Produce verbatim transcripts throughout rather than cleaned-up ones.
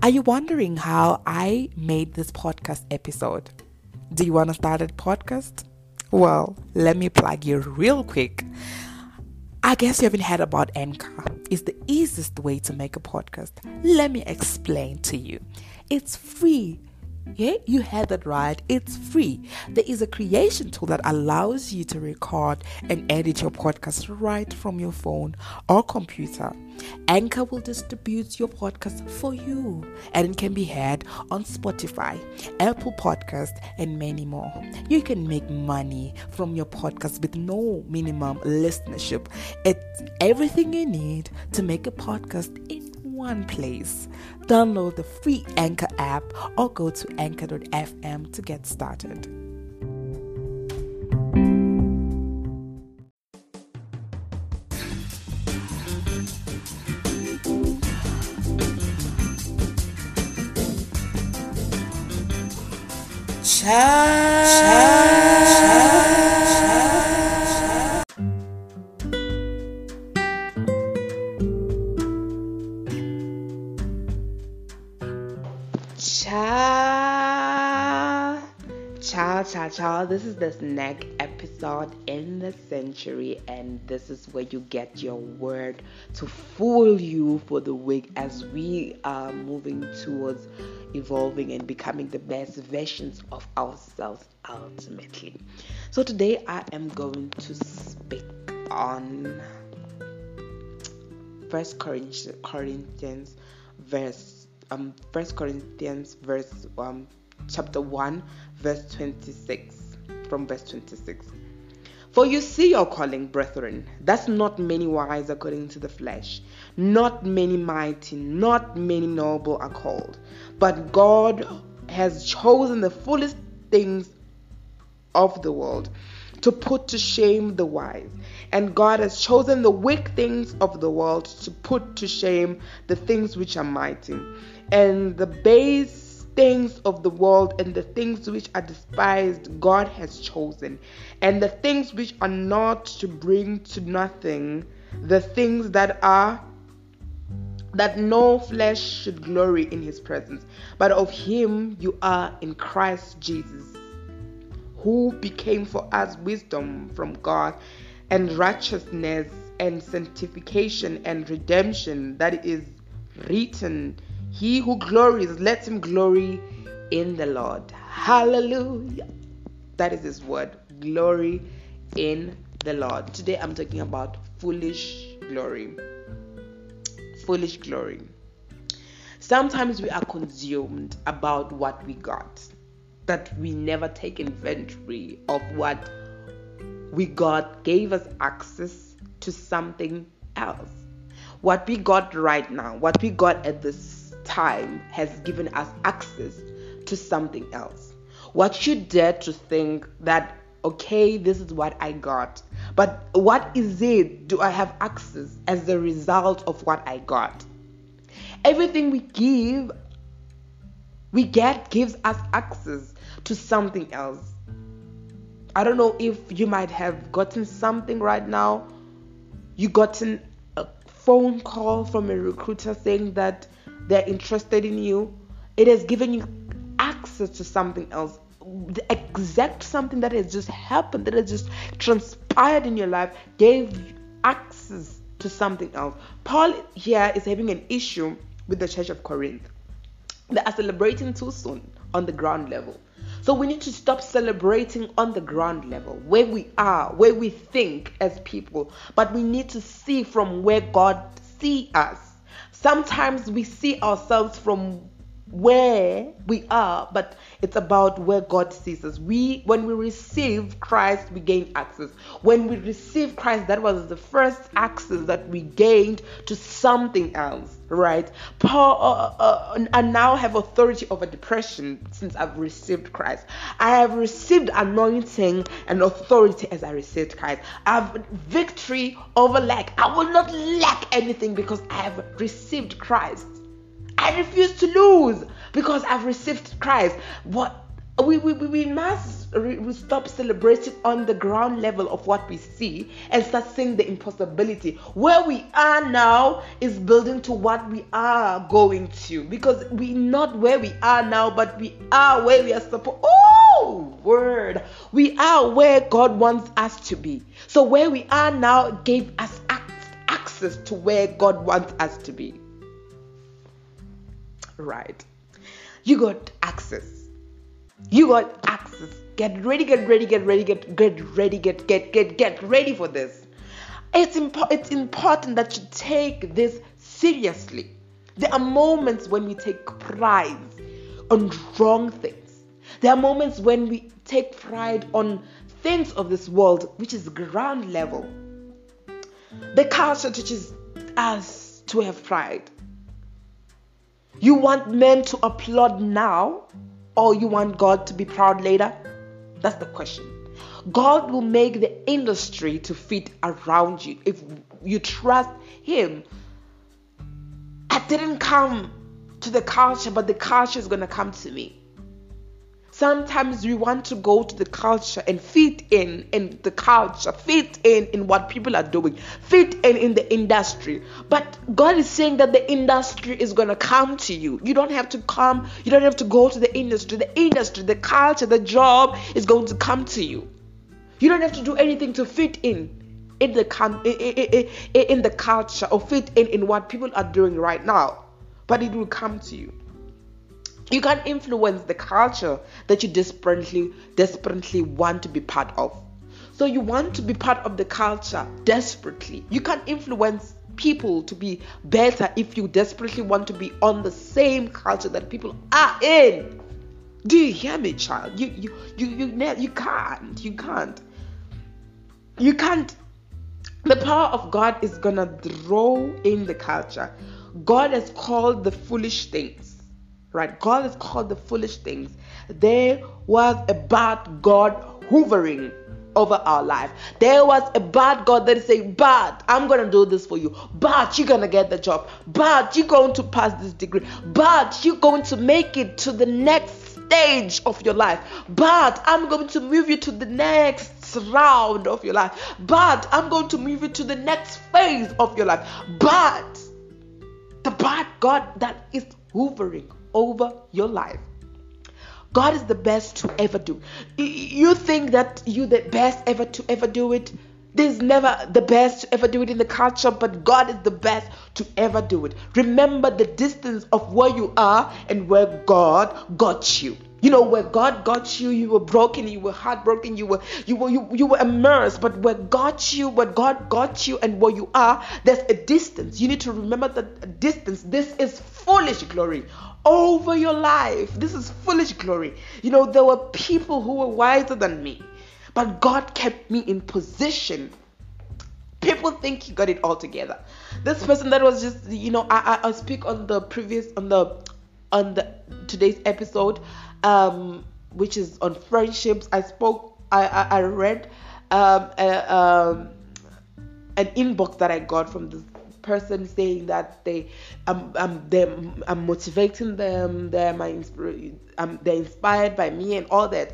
Are you wondering how I made this podcast episode? Do you want to start a podcast? Well, let me plug you real quick. I guess you haven't heard about Anchor. It's the easiest way to make a podcast. Let me explain to you. It's free. Yeah, you heard that right. It's free. There is a creation tool that allows you to record and edit your podcast right from your phone or computer. Anchor will distribute your podcast for you, and it can be heard on Spotify, Apple Podcasts, and many more. You can make money from your podcast with no minimum listenership. It's everything you need to make a podcast in one place. Download the free Anchor app or go to anchor dot f m to get started. Cha- Cha- Ciao, ciao. This is the snack episode in the century, and this is where you get your word to fool you for the week as we are moving towards evolving and becoming the best versions of ourselves ultimately. So today I am going to speak on First Corinthians verse um First Corinthians verse um chapter one, verse twenty-six, from verse twenty-six. For you see your calling, brethren, that's not many wise according to the flesh, not many mighty, not many noble are called, but God has chosen the foolish things of the world to put to shame the wise, and God has chosen the weak things of the world to put to shame the things which are mighty, and the base things of the world and the things which are despised God has chosen, and the things which are not to bring to nothing, the things that are, that no flesh should glory in his presence. But of him you are in Christ Jesus, who became for us wisdom from God, and righteousness and sanctification and redemption, that is written, he who glories, let him glory in the Lord. Hallelujah. That is his word. Glory in the Lord. Today I'm talking about foolish glory. Foolish glory. Sometimes we are consumed about what we got, that we never take inventory of what we got gave us access to something else. What we got right now, what we got at this time has given us access to something else. What you dare to think that, okay, this is what I got, but what is it do I have access as a result of what I got? Everything we give, we get gives us access to something else. I don't know if you might have gotten something right now. You gotten a phone call from a recruiter saying that they're interested in you. It has given you access to something else. The exact something that has just happened, that has just transpired in your life, gave you access to something else. Paul here is having an issue with the church of Corinth. They are celebrating too soon on the ground level. So we need to stop celebrating on the ground level, where we are, where we think as people. But we need to see from where God sees us. Sometimes we see ourselves from where we are, but it's about where God sees us. We, when we receive Christ, we gain access. When we receive Christ, that was the first access that we gained to something else, right? Paul, uh, uh, I now have authority over depression since I've received Christ. I have received anointing and authority as I received Christ. I have victory over lack. I will not lack anything because I have received Christ. I refuse to lose because I've received Christ. What We, we, we must re- we stop celebrating on the ground level of what we see and start seeing the impossibility. Where we are now is building to what we are going to, because we're not where we are now, but we are where we are supposed. Oh, word! We are where God wants us to be. So where we are now gave us access to where God wants us to be. Right? You got access. You got access. Get ready, get ready, get ready, get get ready, get get get get ready for this. It's impo- it's important that you take this seriously. There are moments when we take pride on wrong things. There are moments when we take pride on things of this world, which is ground level. The culture teaches us to have pride. You want men to applaud now, or you want God to be proud later? That's the question. God will make the industry to fit around you if you trust Him. I didn't come to the culture, but the culture is going to come to me. Sometimes we want to go to the culture and fit in in the culture, fit in in what people are doing, fit in in the industry. But God is saying that the industry is going to come to you. You don't have to come. You don't have to go to the industry. The industry, the culture, the job is going to come to you. You don't have to do anything to fit in in the com- in the culture or fit in in what people are doing right now. But it will come to you. You can't influence the culture that you desperately, desperately want to be part of. So you want to be part of the culture desperately. You can't influence people to be better if you desperately want to be on the same culture that people are in. Do you hear me, child? You, you, you, you, you can't. You can't. You can't. The power of God is gonna draw in the culture. God has called the foolish things. Right, God is called the foolish things. There was a bad God hovering over our life. There was a bad God that is saying, but I'm going to do this for you. But you're going to get the job. But you're going to pass this degree. But you're going to make it to the next stage of your life. But I'm going to move you to the next round of your life. But I'm going to move you to the next phase of your life. But the bad God that is hovering over your life. God is the best to ever do. You think that you're the best ever to ever do it? There's never the best to ever do it in the culture, but God is the best to ever do it. Remember the distance of where you are and where God got you. You know, where God got you, you were broken, you were heartbroken, you were you were you, you were immersed. But where got you, where God got you, and where you are, there's a distance. You need to remember the distance. This is foolish glory over your life. This is foolish glory. You know, there were people who were wiser than me, but God kept me in position. People think he got it all together. This person that was just, you know, I I, I speak on the previous on the on the today's episode. Um, which is on friendships. I spoke, I, I, I read um, a, um, an inbox that I got from this person saying that they, um, um, them, I'm motivating them, they're my, insp- um, they're inspired by me and all that.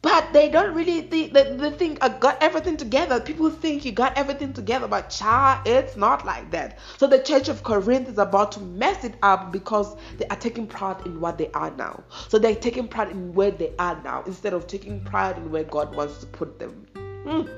But they don't really think that they think I got everything together. People think you got everything together, but cha, it's not like that. So the Church of Corinth is about to mess it up because they are taking pride in what they are now. So they're taking pride in where they are now instead of taking pride in where God wants to put them. Mm.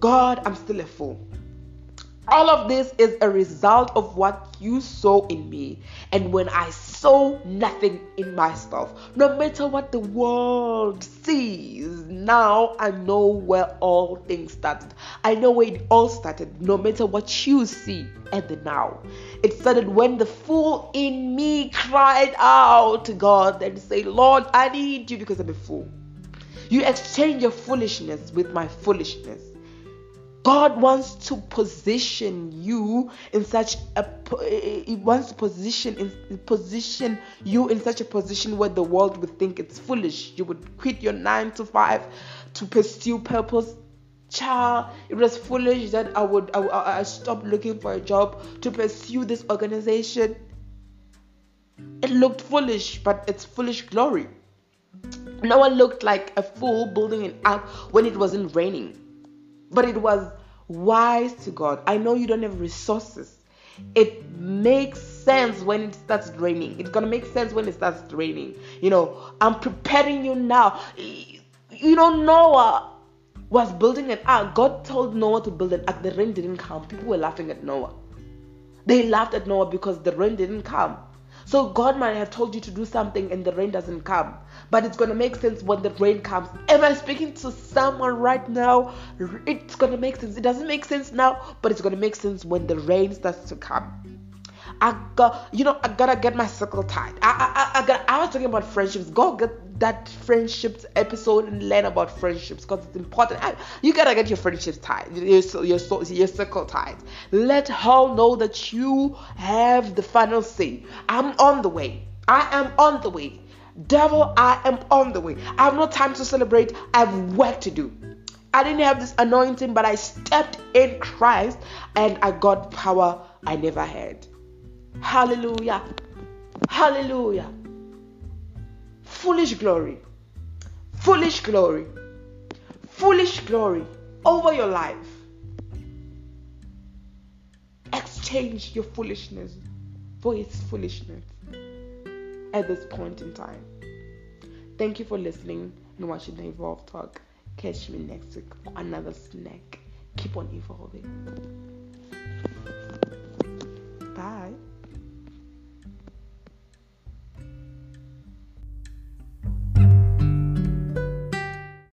God, I'm still a fool. All of this is a result of what you saw in me. And when I saw nothing in myself, no matter what the world sees, now I know where all things started. I know where it all started, no matter what you see at the now. It started when the fool in me cried out to God and said, Lord, I need you because I'm a fool. You exchange your foolishness with my foolishness. God wants to position you in such a He wants to position in, position you in such a position where the world would think it's foolish. You would quit your nine to five to pursue purpose. Child, it was foolish that I would I, I, I stopped looking for a job to pursue this organization. It looked foolish, but it's foolish glory. No one looked like a fool building an ark when it wasn't raining. But it was wise to God. I know you don't have resources. It makes sense when it starts raining. It's going to make sense when it starts raining. You know, I'm preparing you now. You know, Noah was building an ark. God told Noah to build an ark. The rain didn't come. People were laughing at Noah. They laughed at Noah because the rain didn't come. So God might have told you to do something and the rain doesn't come. But it's going to make sense when the rain comes. Am I speaking to someone right now? It's going to make sense. It doesn't make sense now, but it's going to make sense when the rain starts to come. I got, you know, I gotta get my circle tied. I, I, I, I got. I was talking about friendships. Go get that friendships episode and learn about friendships because it's important. I, you gotta get your friendships tied, your, your your your circle tied. Let her know that you have the final say. I'm on the way. I am on the way. Devil, I am on the way. I have no time to celebrate. I have work to do. I didn't have this anointing, but I stepped in Christ and I got power I never had. Hallelujah. Hallelujah. Foolish glory. Foolish glory. Foolish glory over your life. Exchange your foolishness for His foolishness at this point in time. Thank you for listening and watching the Evolve Talk. Catch me next week for another snack. Keep on evolving.